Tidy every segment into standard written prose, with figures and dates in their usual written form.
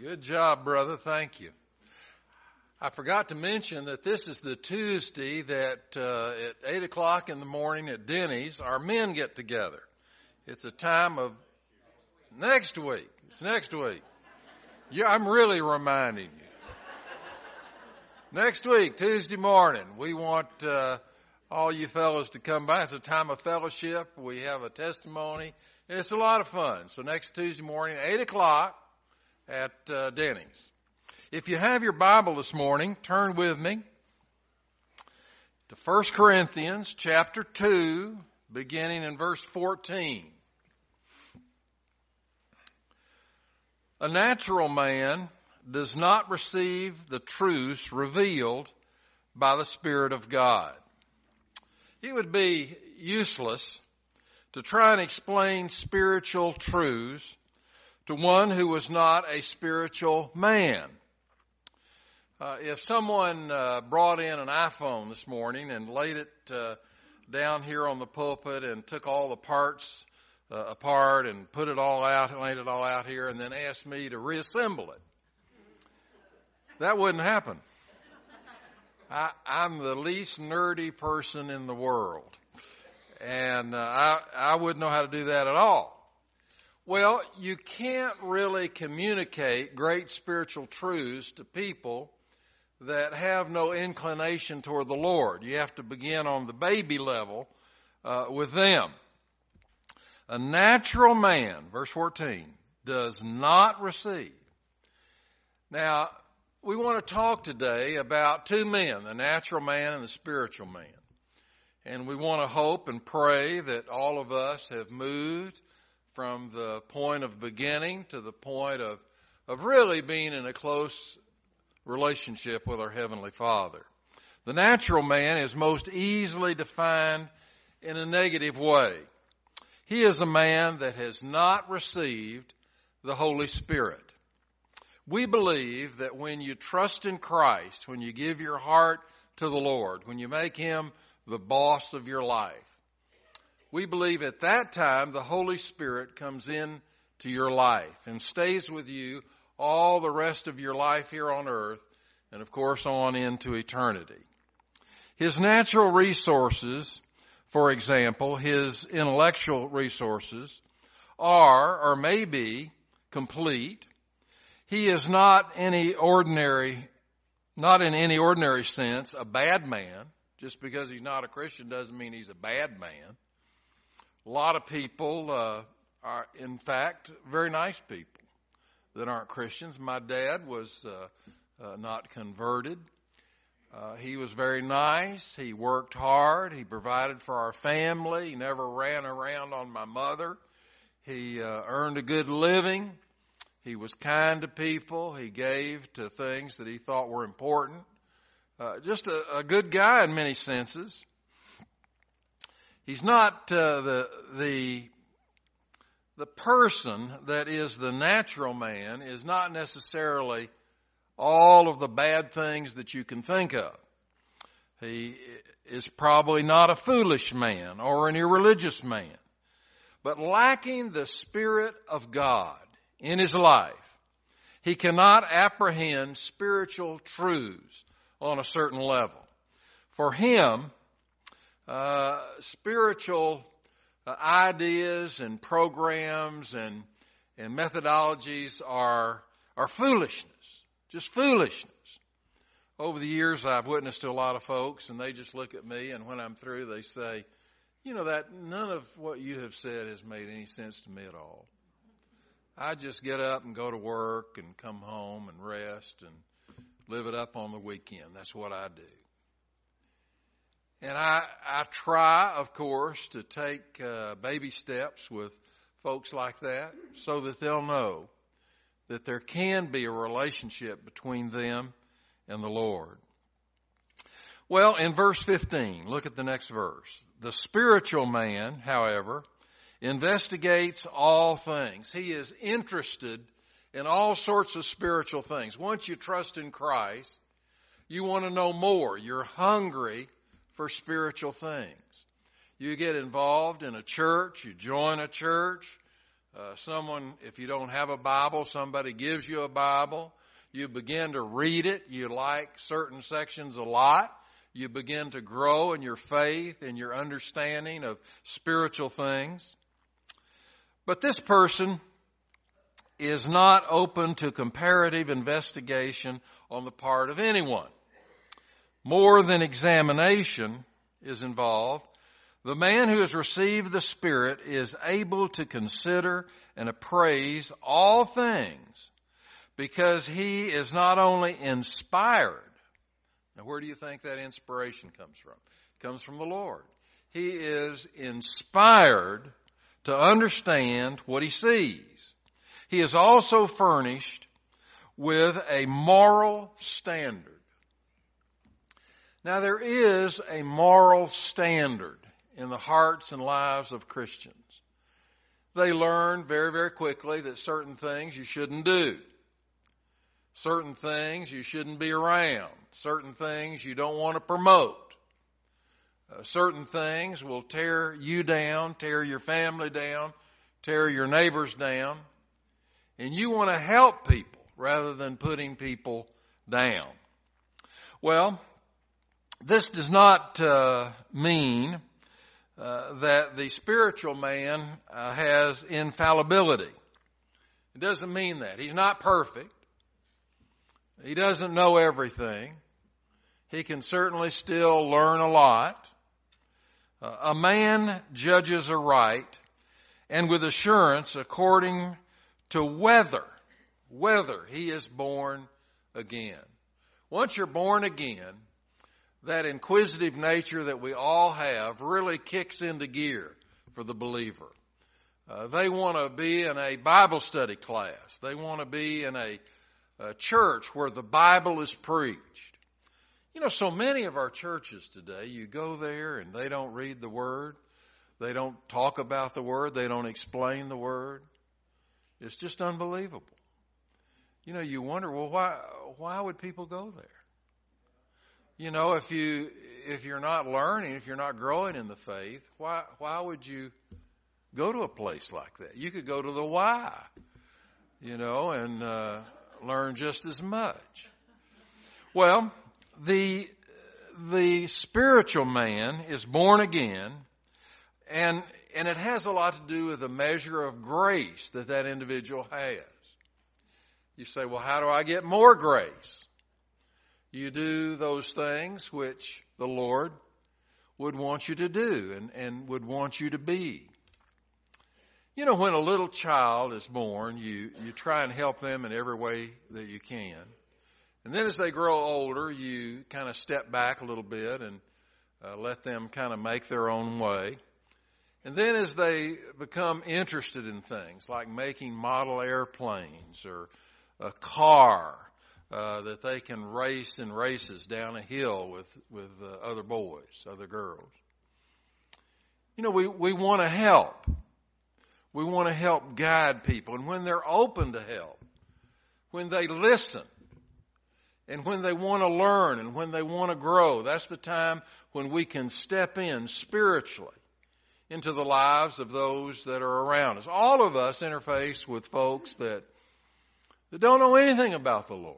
Good job, brother. Thank you. I forgot to mention that this is the Tuesday that at 8 o'clock in the morning at Denny's, our men get together. It's a time of next week. It's next week. Yeah, I'm really reminding you. Next week, Tuesday morning, we want all you fellows to come by. It's a time of fellowship. We have a testimony. And it's a lot of fun. So next Tuesday morning, 8 o'clock at Denny's. If you have your Bible this morning, turn with me to 1 Corinthians chapter 2, beginning in verse 14. A natural man does not receive the truths revealed by the Spirit of God. It would be useless to try and explain spiritual truths to one who was not a spiritual man. If someone brought in an iPhone this morning and laid it down here on the pulpit and took all the parts apart and put it all out and laid it all out here and then asked me to reassemble it, that wouldn't happen. I'm the least nerdy person in the world, and I wouldn't know how to do that at all. Well, you can't really communicate great spiritual truths to people that have no inclination toward the Lord. You have to begin on the baby level with them. A natural man, verse 14, does not receive. Now, we want to talk today about two men, the natural man and the spiritual man. And we want to hope and pray that all of us have moved from the point of beginning to the point of really being in a close relationship with our Heavenly Father. The natural man is most easily defined in a negative way. He is a man that has not received the Holy Spirit. We believe that when you trust in Christ, when you give your heart to the Lord, when you make Him the boss of your life, we believe at that time the Holy Spirit comes in to your life and stays with you all the rest of your life here on earth and, of course, on into eternity. His natural resources, for example, his intellectual resources, are or may be complete. He is not in any ordinary sense a bad man. Just because he's not a Christian doesn't mean he's a bad man. A lot of people are, in fact, very nice people that aren't Christians. My dad was not converted. He was very nice. He worked hard. He provided for our family. He never ran around on my mother. He earned a good living. He was kind to people. He gave to things that he thought were important. Just a good guy in many senses. He's not the person that is the natural man is not necessarily all of the bad things that you can think of. He is probably not a foolish man or an irreligious man. But lacking the Spirit of God in his life, he cannot apprehend spiritual truths on a certain level. For him, spiritual ideas and programs and methodologies are foolishness, just foolishness. Over the years, I've witnessed to a lot of folks, and they just look at me, and when I'm through, they say, you know, that none of what you have said has made any sense to me at all. I just get up and go to work and come home and rest and live it up on the weekend. That's what I do. And I try, of course, to take baby steps with folks like that so that they'll know that there can be a relationship between them and the Lord. Well, in verse 15, look at the next verse. The spiritual man, however, investigates all things. He is interested in all sorts of spiritual things. Once you trust in Christ, you want to know more. You're hungry for spiritual things. You get involved in a church, you join a church, Someone, if you don't have a Bible, somebody gives you a Bible. You begin to read it. You like certain sections a lot. You begin to grow in your faith and your understanding of spiritual things. But this person is not open to comparative investigation on the part of anyone. More than examination is involved. The man who has received the Spirit is able to consider and appraise all things because he is not only inspired. Now, where do you think that inspiration comes from? It comes from the Lord. He is inspired to understand what he sees. He is also furnished with a moral standard. Now, there is a moral standard in the hearts and lives of Christians. They learn very, very quickly that certain things you shouldn't do. Certain things you shouldn't be around. Certain things you don't want to promote. Certain things will tear you down, tear your family down, tear your neighbors down. And you want to help people rather than putting people down. Well, this does not mean that the spiritual man has infallibility. It doesn't mean that. He's not perfect. He doesn't know everything. He can certainly still learn a lot. A man judges aright and with assurance according to whether he is born again. Once you're born again, that inquisitive nature that we all have really kicks into gear for the believer. They want to be in a Bible study class. They want to be in a church where the Bible is preached. You know, so many of our churches today, you go there and they don't read the Word. They don't talk about the Word. They don't explain the Word. It's just unbelievable. You know, you wonder, well, why would people go there? You know, if you're not learning, if you're not growing in the faith, why would you go to a place like that? You could go to the Y, you know, and learn just as much. Well, the spiritual man is born again, and it has a lot to do with the measure of grace that individual has. You say, well, how do I get more grace? You do those things which the Lord would want you to do and would want you to be. You know, when a little child is born, you try and help them in every way that you can. And then as they grow older, you kind of step back a little bit and let them kind of make their own way. And then as they become interested in things like making model airplanes or a car that they can race in races down a hill with other boys, other girls. You know, we want to help. We want to help guide people. And when they're open to help, when they listen, and when they want to learn and when they want to grow, that's the time when we can step in spiritually into the lives of those that are around us. All of us interface with folks that don't know anything about the Lord,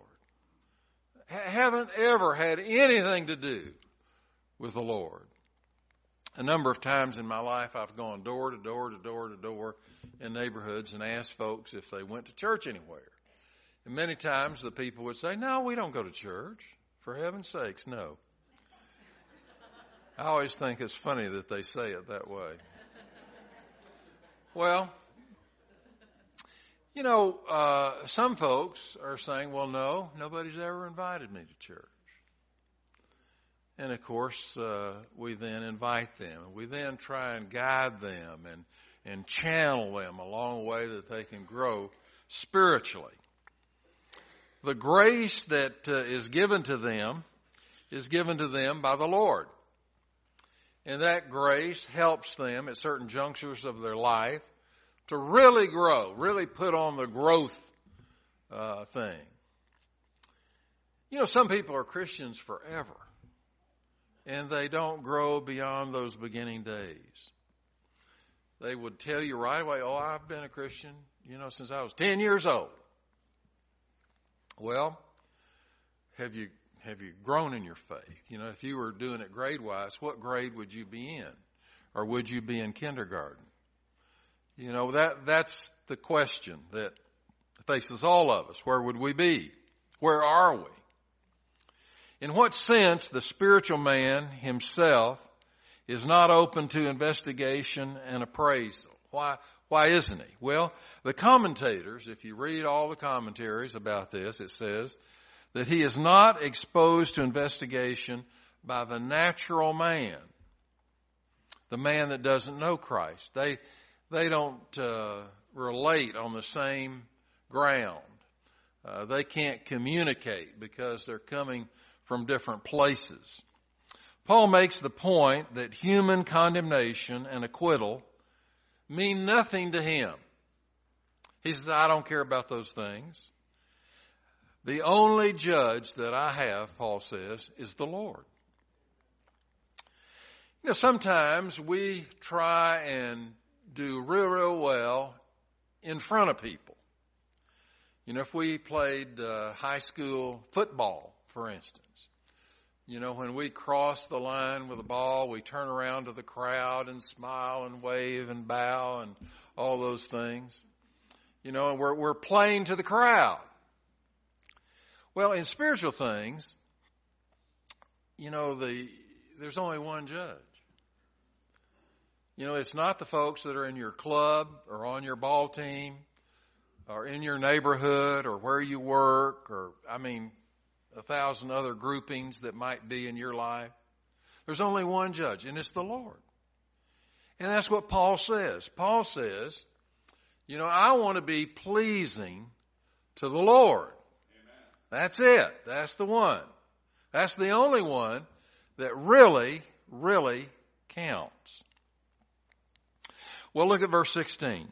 haven't ever had anything to do with the Lord. A number of times in my life, I've gone door to door to door to door in neighborhoods and asked folks if they went to church anywhere. And many times the people would say, no, we don't go to church. For heaven's sakes, no. I always think it's funny that they say it that way. Well, you know, some folks are saying, well, no, nobody's ever invited me to church. And, of course, we then invite them. We then try and guide them and channel them along a way that they can grow spiritually. The grace that is given to them by the Lord. And that grace helps them at certain junctures of their life to really grow, really put on the growth thing. You know, some people are Christians forever, and they don't grow beyond those beginning days. They would tell you right away, oh, I've been a Christian, since I was 10 years old. Well, have you grown in your faith? If you were doing it grade-wise, what grade would you be in? Or would you be in kindergarten? That's the question that faces all of us. Where would we be? Where are we? In what sense the spiritual man himself is not open to investigation and appraisal? Why isn't he? Well, the commentators, if you read all the commentaries about this, it says that he is not exposed to investigation by the natural man, the man that doesn't know Christ. They don't relate on the same ground. They can't communicate because they're coming from different places. Paul makes the point that human condemnation and acquittal mean nothing to him. He says, I don't care about those things. The only judge that I have, Paul says, is the Lord. Sometimes we try and do real well in front of people. If we played high school football, for instance, when we cross the line with the ball, we turn around to the crowd and smile and wave and bow and all those things. And we're playing to the crowd. Well, in spiritual things, there's only one judge. It's not the folks that are in your club or on your ball team or in your neighborhood or where you work or, a thousand other groupings that might be in your life. There's only one judge, and it's the Lord. And that's what Paul says. Paul says, I want to be pleasing to the Lord. Amen. That's it. That's the one. That's the only one that really, really counts. Well, look at verse 16.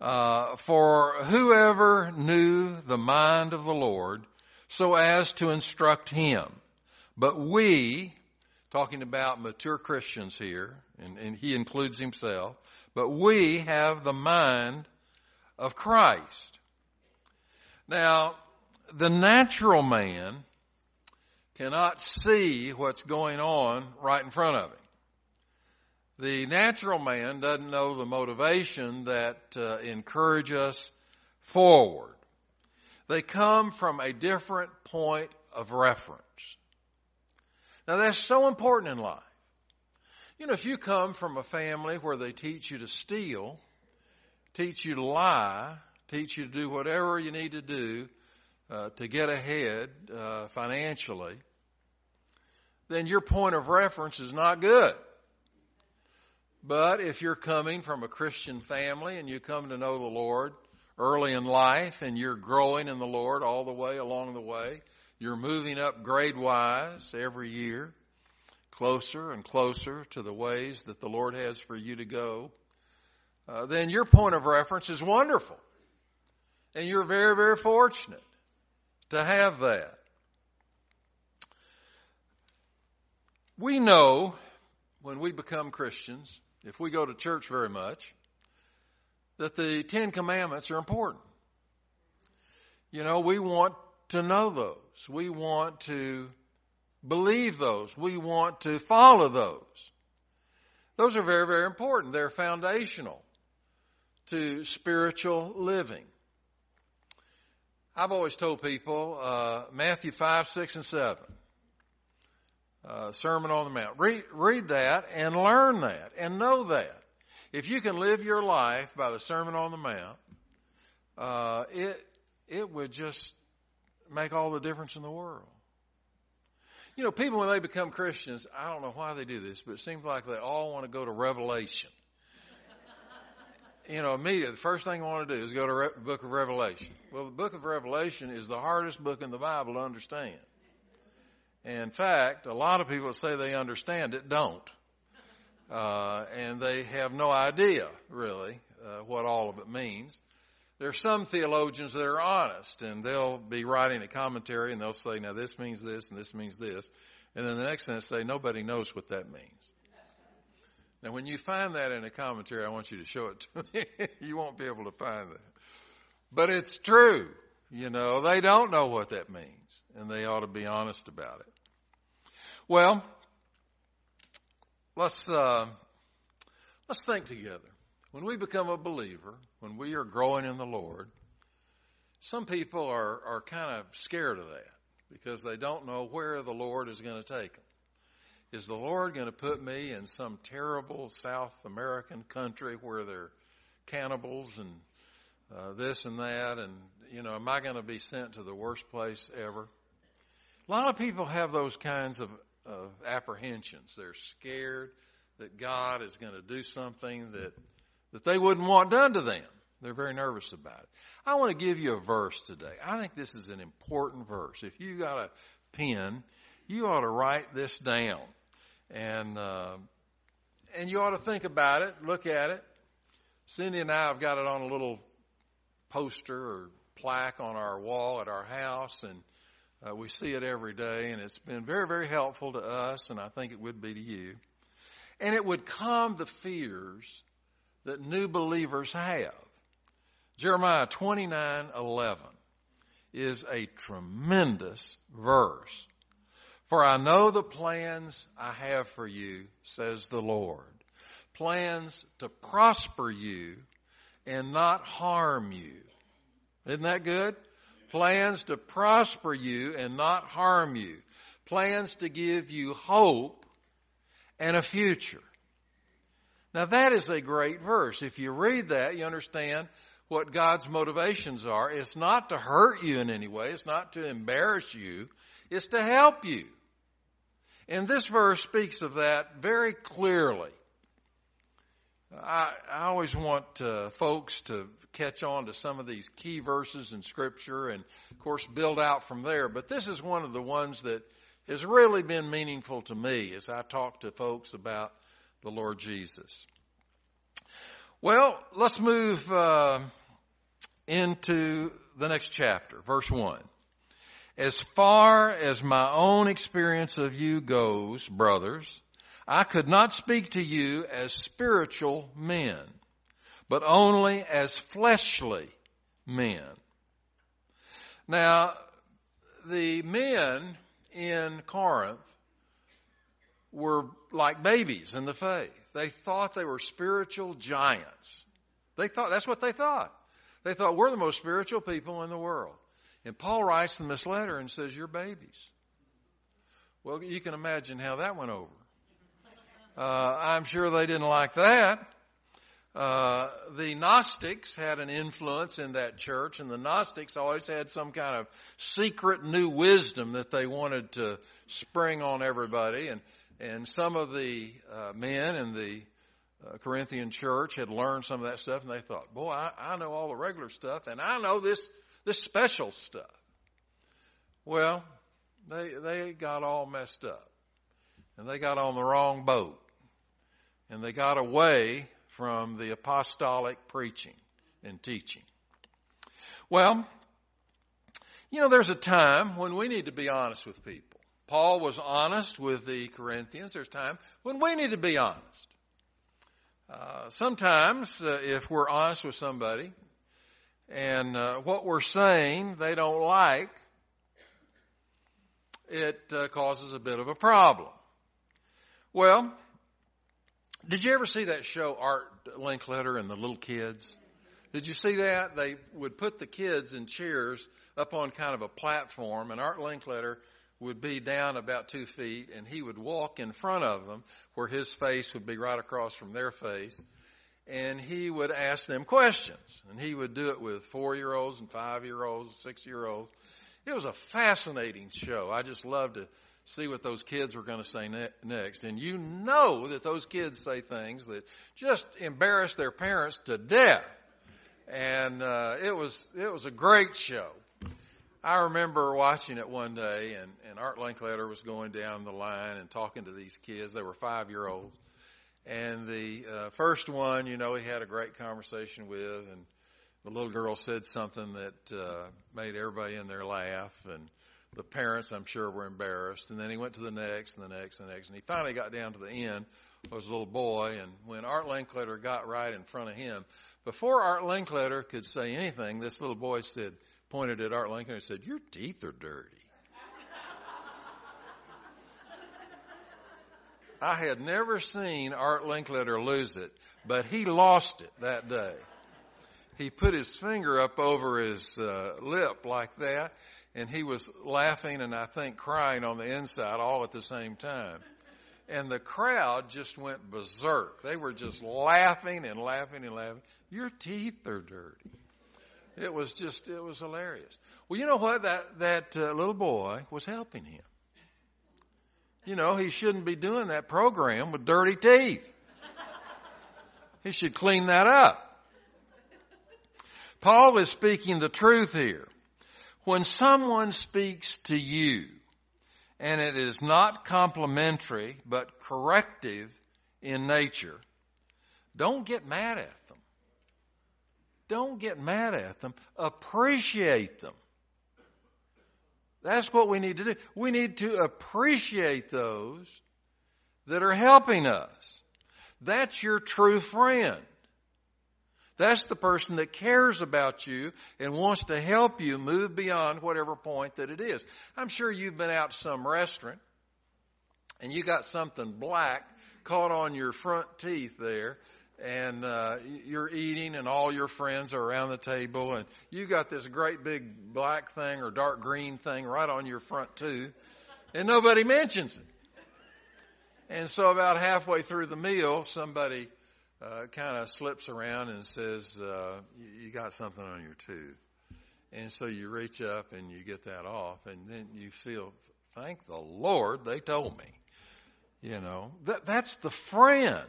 For whoever knew the mind of the Lord so as to instruct him. But we, talking about mature Christians here, and he includes himself, but we have the mind of Christ. Now, the natural man cannot see what's going on right in front of him. The natural man doesn't know the motivation that encourage us forward. They come from a different point of reference. Now, that's so important in life. If you come from a family where they teach you to steal, teach you to lie, teach you to do whatever you need to do to get ahead financially, then your point of reference is not good. But if you're coming from a Christian family and you come to know the Lord early in life, and you're growing in the Lord all the way along the way. You're moving up grade-wise every year, closer and closer to the ways that the Lord has for you to go. Then your point of reference is wonderful. And you're very, very fortunate to have that. We know when we become Christians, if we go to church very much, that the Ten Commandments are important. We want to know those. We want to believe those. We want to follow those. Those are very, very important. They're foundational to spiritual living. I've always told people, Matthew 5, 6, and 7, Sermon on the Mount. Read that and learn that and know that. If you can live your life by the Sermon on the Mount, it would just make all the difference in the world. People, when they become Christians, I don't know why they do this, but it seems like they all want to go to Revelation. Immediately, the first thing I want to do is go to the book of Revelation. Well, the book of Revelation is the hardest book in the Bible to understand. And in fact, a lot of people that say they understand it don't. And they have no idea, really, what all of it means. There are some theologians that are honest, and they'll be writing a commentary, and they'll say, now this means this, and this means this. And then the next thing they say, nobody knows what that means. Now, when you find that in a commentary, I want you to show it to me. You won't be able to find that. But it's true. You know, they don't know what that means, and they ought to be honest about it. Well, let's think together. When we become a believer, when we are growing in the Lord, some people are kind of scared of that because they don't know where the Lord is going to take them. Is the Lord going to put me in some terrible South American country where there are cannibals and this and that, and, you know, am I going to be sent to the worst place ever? A lot of people have those kinds of apprehensions. They're scared that God is going to do something that they wouldn't want done to them. They're very nervous about it. I want to give you a verse today. I think this is an important verse. If you got a pen, you ought to write this down, and you ought to think about it, look at it. Cindy and I have got it on a little poster or plaque on our wall at our house, and we see it every day, and it's been very, very helpful to us, and I think it would be to you. And it would calm the fears that new believers have. Jeremiah 29:11 is a tremendous verse. For I know the plans I have for you, says the Lord, plans to prosper you and not harm you. Isn't that good? Plans to prosper you and not harm you. Plans to give you hope and a future. Now that is a great verse. If you read that, you understand what God's motivations are. It's not to hurt you in any way. It's not to embarrass you. It's to help you. And this verse speaks of that very clearly. I always want folks to catch on to some of these key verses in Scripture and, of course, build out from there. But this is one of the ones that has really been meaningful to me as I talk to folks about the Lord Jesus. Well, let's move into the next chapter, verse 1. As far as my own experience of you goes, brothers, I could not speak to you as spiritual men, but only as fleshly men. Now, the men in Corinth were like babies in the faith. They thought they were spiritual giants. That's what they thought. They thought, we're the most spiritual people in the world. And Paul writes them this letter and says, you're babies. Well, you can imagine how that went over. I'm sure they didn't like that. The Gnostics had an influence in that church, and the Gnostics always had some kind of secret new wisdom that they wanted to spring on everybody. And some of the men in the Corinthian church had learned some of that stuff, and they thought, boy, I know all the regular stuff, and I know this special stuff. Well, they got all messed up, and they got on the wrong boat. And they got away from the apostolic preaching and teaching. Well, you know, there's a time when we need to be honest with people. Paul was honest with the Corinthians. There's a time when we need to be honest. Sometimes, if we're honest with somebody and what we're saying they don't like, it causes a bit of a problem. Well, did you ever see that show, Art Linkletter and the Little Kids? Did you see that? They would put the kids in chairs up on kind of a platform, and Art Linkletter would be down about 2 feet, and he would walk in front of them where his face would be right across from their face, and he would ask them questions. And he would do it with 4-year-olds and 5-year-olds and 6-year-olds. It was a fascinating show. I just loved it. See what those kids were going to say next. And you know that those kids say things that just embarrass their parents to death. And it was a great show. I remember watching it one day, and Art Linkletter was going down the line and talking to these kids. They were 5-year-olds. And the first one, you know, he had a great conversation with, and the little girl said something that made everybody in there laugh, and the parents, I'm sure, were embarrassed. And then he went to the next and the next and the next. And he finally got down to the end was a little boy, and when Art Linkletter got right in front of him, before Art Linkletter could say anything, this little boy said, pointed at Art Linkletter and said, "Your teeth are dirty." I had never seen Art Linkletter lose it, but he lost it that day. He put his finger up over his lip like that, and he was laughing and I think crying on the inside all at the same time. And the crowd just went berserk. They were just laughing and laughing and laughing. "Your teeth are dirty." It was hilarious. Well, you know what? That little boy was helping him. You know, he shouldn't be doing that program with dirty teeth. He should clean that up. Paul is speaking the truth here. When someone speaks to you and it is not complimentary but corrective in nature, don't get mad at them. Don't get mad at them. Appreciate them. That's what we need to do. We need to appreciate those that are helping us. That's your true friend. That's the person that cares about you and wants to help you move beyond whatever point that it is. I'm sure you've been out to some restaurant and you got something black caught on your front teeth there, and you're eating and all your friends are around the table and you got this great big black thing or dark green thing right on your front tooth and nobody mentions it. And so about halfway through the meal, somebody kind of slips around and says, you got something on your tooth. And so you reach up and you get that off, and then you feel, thank the Lord they told me. You know, that's the friend.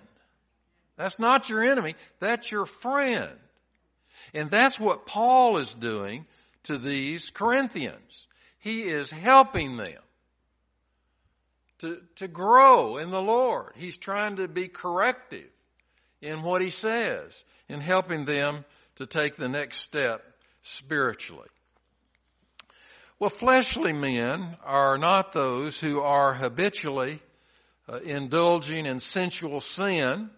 That's not your enemy. That's your friend. And that's what Paul is doing to these Corinthians. He is helping them to grow in the Lord. He's trying to be corrective in what he says, in helping them to take the next step spiritually. Well, fleshly men are not those who are habitually indulging in sensual sin,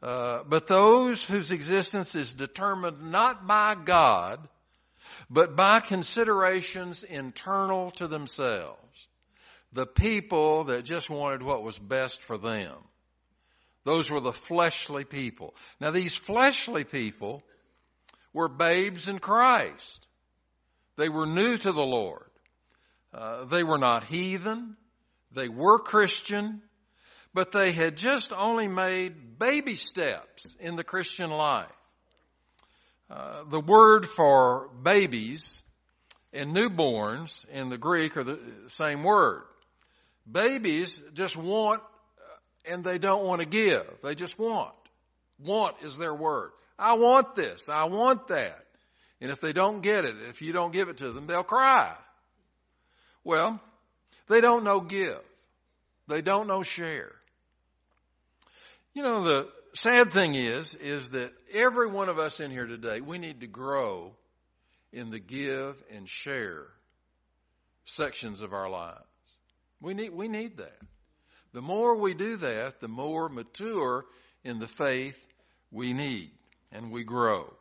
but those whose existence is determined not by God, but by considerations internal to themselves. The people that just wanted what was best for them. Those were the fleshly people. Now, these fleshly people were babes in Christ. They were new to the Lord. They were not heathen. They were Christian. But they had just only made baby steps in the Christian life. The word for babies and newborns in the Greek are the same word. Babies just want, and they don't want to give. They just want. Want is their word. I want this. I want that. And if they don't get it, if you don't give it to them, they'll cry. Well, they don't know give. They don't know share. You know, the sad thing is that every one of us in here today, we need to grow in the give and share sections of our lives. We need that. The more we do that, the more mature in the faith we need, and we grow.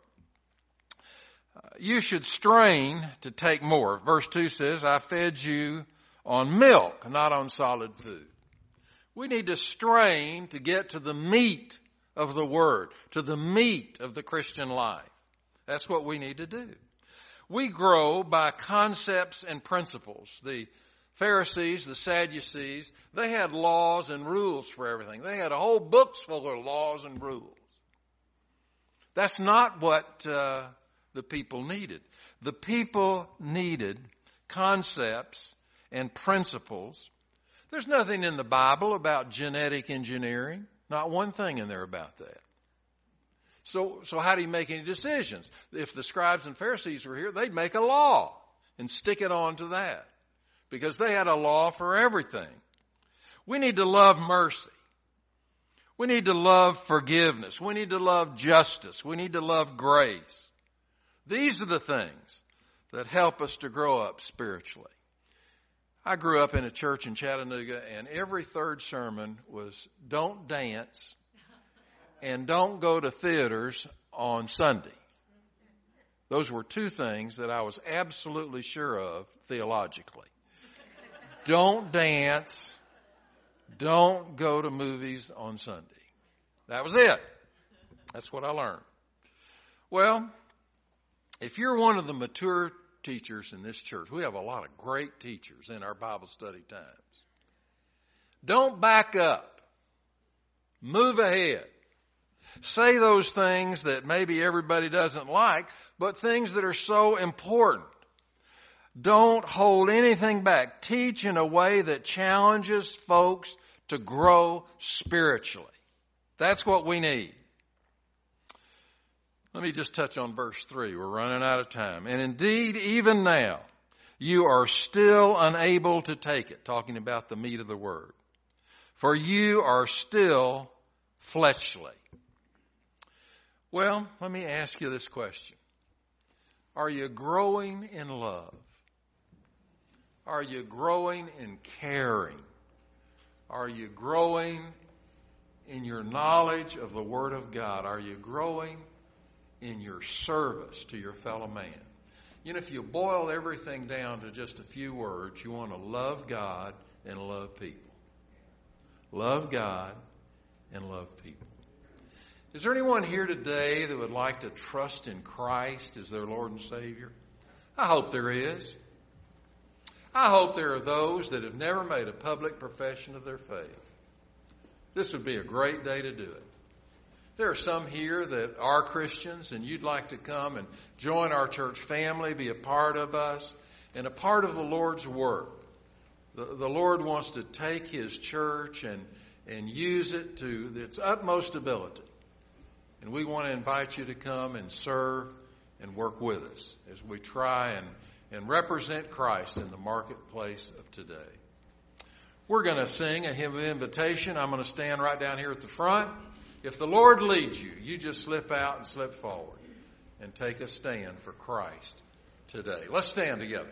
You should strain to take more. Verse 2 says, I fed you on milk, not on solid food. We need to strain to get to the meat of the Word, to the meat of the Christian life. That's what we need to do. We grow by concepts and principles. The Pharisees, the Sadducees, they had laws and rules for everything. They had whole books full of laws and rules. That's not what the people needed. The people needed concepts and principles. There's nothing in the Bible about genetic engineering. Not one thing in there about that. So how do you make any decisions? If the scribes and Pharisees were here, they'd make a law and stick it on to that, because they had a law for everything. We need to love mercy. We need to love forgiveness. We need to love justice. We need to love grace. These are the things that help us to grow up spiritually. I grew up in a church in Chattanooga, and every third sermon was don't dance and don't go to theaters on Sunday. Those were two things that I was absolutely sure of theologically. Don't dance, don't go to movies on Sunday. That was it. That's what I learned. Well, if you're one of the mature teachers in this church, we have a lot of great teachers in our Bible study times. Don't back up. Move ahead. Say those things that maybe everybody doesn't like, but things that are so important. Don't hold anything back. Teach in a way that challenges folks to grow spiritually. That's what we need. Let me just touch on verse 3. We're running out of time. And indeed, even now, you are still unable to take it. Talking about the meat of the word. For you are still fleshly. Well, let me ask you this question. Are you growing in love? Are you growing in caring? Are you growing in your knowledge of the Word of God? Are you growing in your service to your fellow man? You know, if you boil everything down to just a few words, you want to love God and love people. Love God and love people. Is there anyone here today that would like to trust in Christ as their Lord and Savior? I hope there is. I hope there are those that have never made a public profession of their faith. This would be a great day to do it. There are some here that are Christians and you'd like to come and join our church family, be a part of us, and a part of the Lord's work. The Lord wants to take His church and use it to its utmost ability. And we want to invite you to come and serve and work with us as we try and represent Christ in the marketplace of today. We're going to sing a hymn of invitation. I'm going to stand right down here at the front. If the Lord leads you, you just slip out and slip forward and take a stand for Christ today. Let's stand together.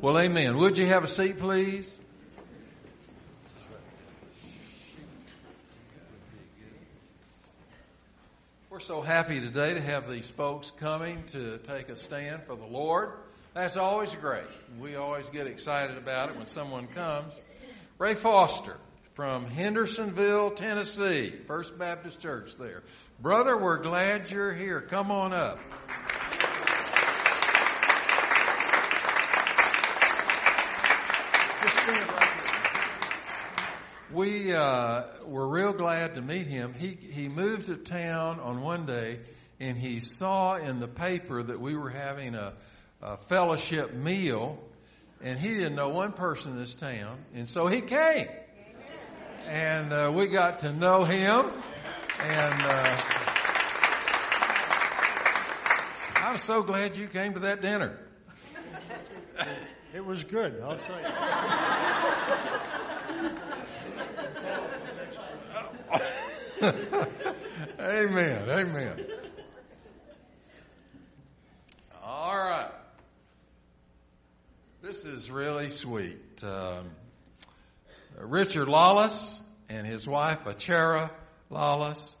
Well, amen. Would you have a seat, please? We're so happy today to have these folks coming to take a stand for the Lord. That's always great. We always get excited about it when someone comes. Ray Foster from Hendersonville, Tennessee, First Baptist Church there. Brother, we're glad you're here. Come on up. Just stand right there. We were real glad to meet him. He moved to town on one day, and he saw in the paper that we were having a fellowship meal, and he didn't know one person in this town, and so he came. And we got to know him, and I'm so glad you came to that dinner. It was good, I'll say. Amen, amen. All right. This is really sweet. Richard Lawless and his wife, Achara Lawless,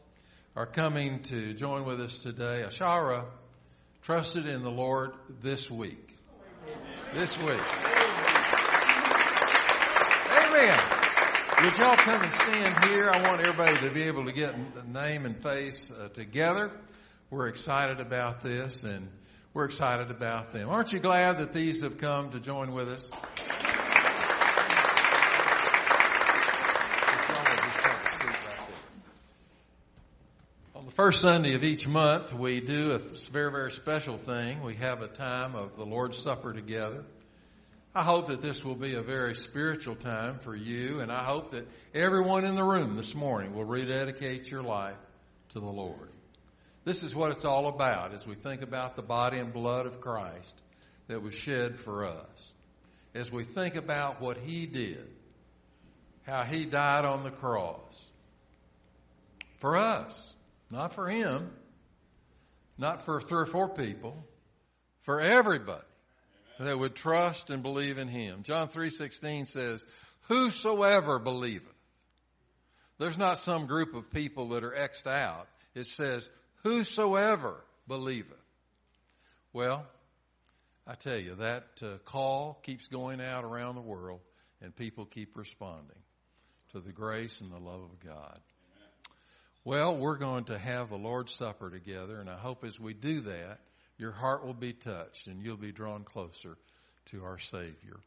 are coming to join with us today. Achara trusted in the Lord this week. This week. Amen. Would y'all come and stand here? I want everybody to be able to get name and face together. We're excited about this, and we're excited about them. Aren't you glad that these have come to join with us? First Sunday of each month, we do a very, very special thing. We have a time of the Lord's Supper together. I hope that this will be a very spiritual time for you, and I hope that everyone in the room this morning will rededicate your life to the Lord. This is what it's all about as we think about the body and blood of Christ that was shed for us. As we think about what He did, how He died on the cross for us. Not for him, not for 3 or 4 people, for everybody that would trust and believe in him. John 3.16 says, whosoever believeth. There's not some group of people that are X'd out. It says, whosoever believeth. Well, I tell you, that call keeps going out around the world, and people keep responding to the grace and the love of God. Well, we're going to have the Lord's Supper together, and I hope as we do that, your heart will be touched and you'll be drawn closer to our Savior.